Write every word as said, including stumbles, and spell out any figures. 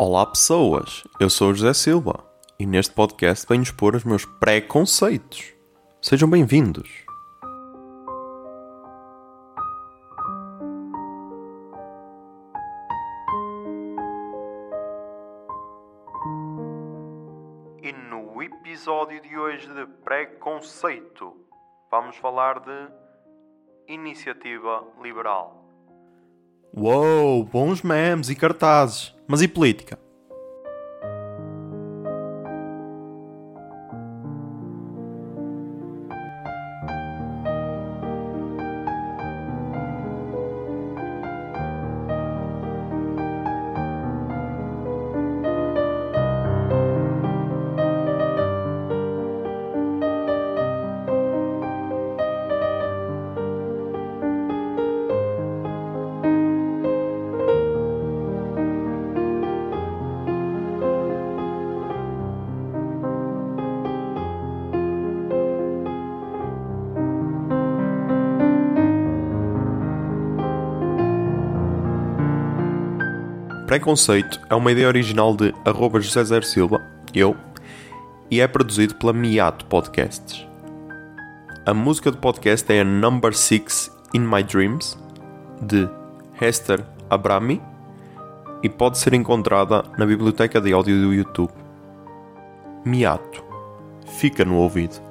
Olá pessoas, eu sou o José Silva e neste podcast venho expor os meus preconceitos. Sejam bem-vindos. E no episódio de hoje de Preconceito vamos falar de Iniciativa Liberal. Uou, bons memes e cartazes. Mas e política? Preconceito é uma ideia original de arroba José Zero Silva, eu, e é produzido pela Miato Podcasts. A música do podcast é a Number seis in My Dreams, de Esther Abrami, e pode ser encontrada na biblioteca de áudio do YouTube. Miato. Fica no ouvido.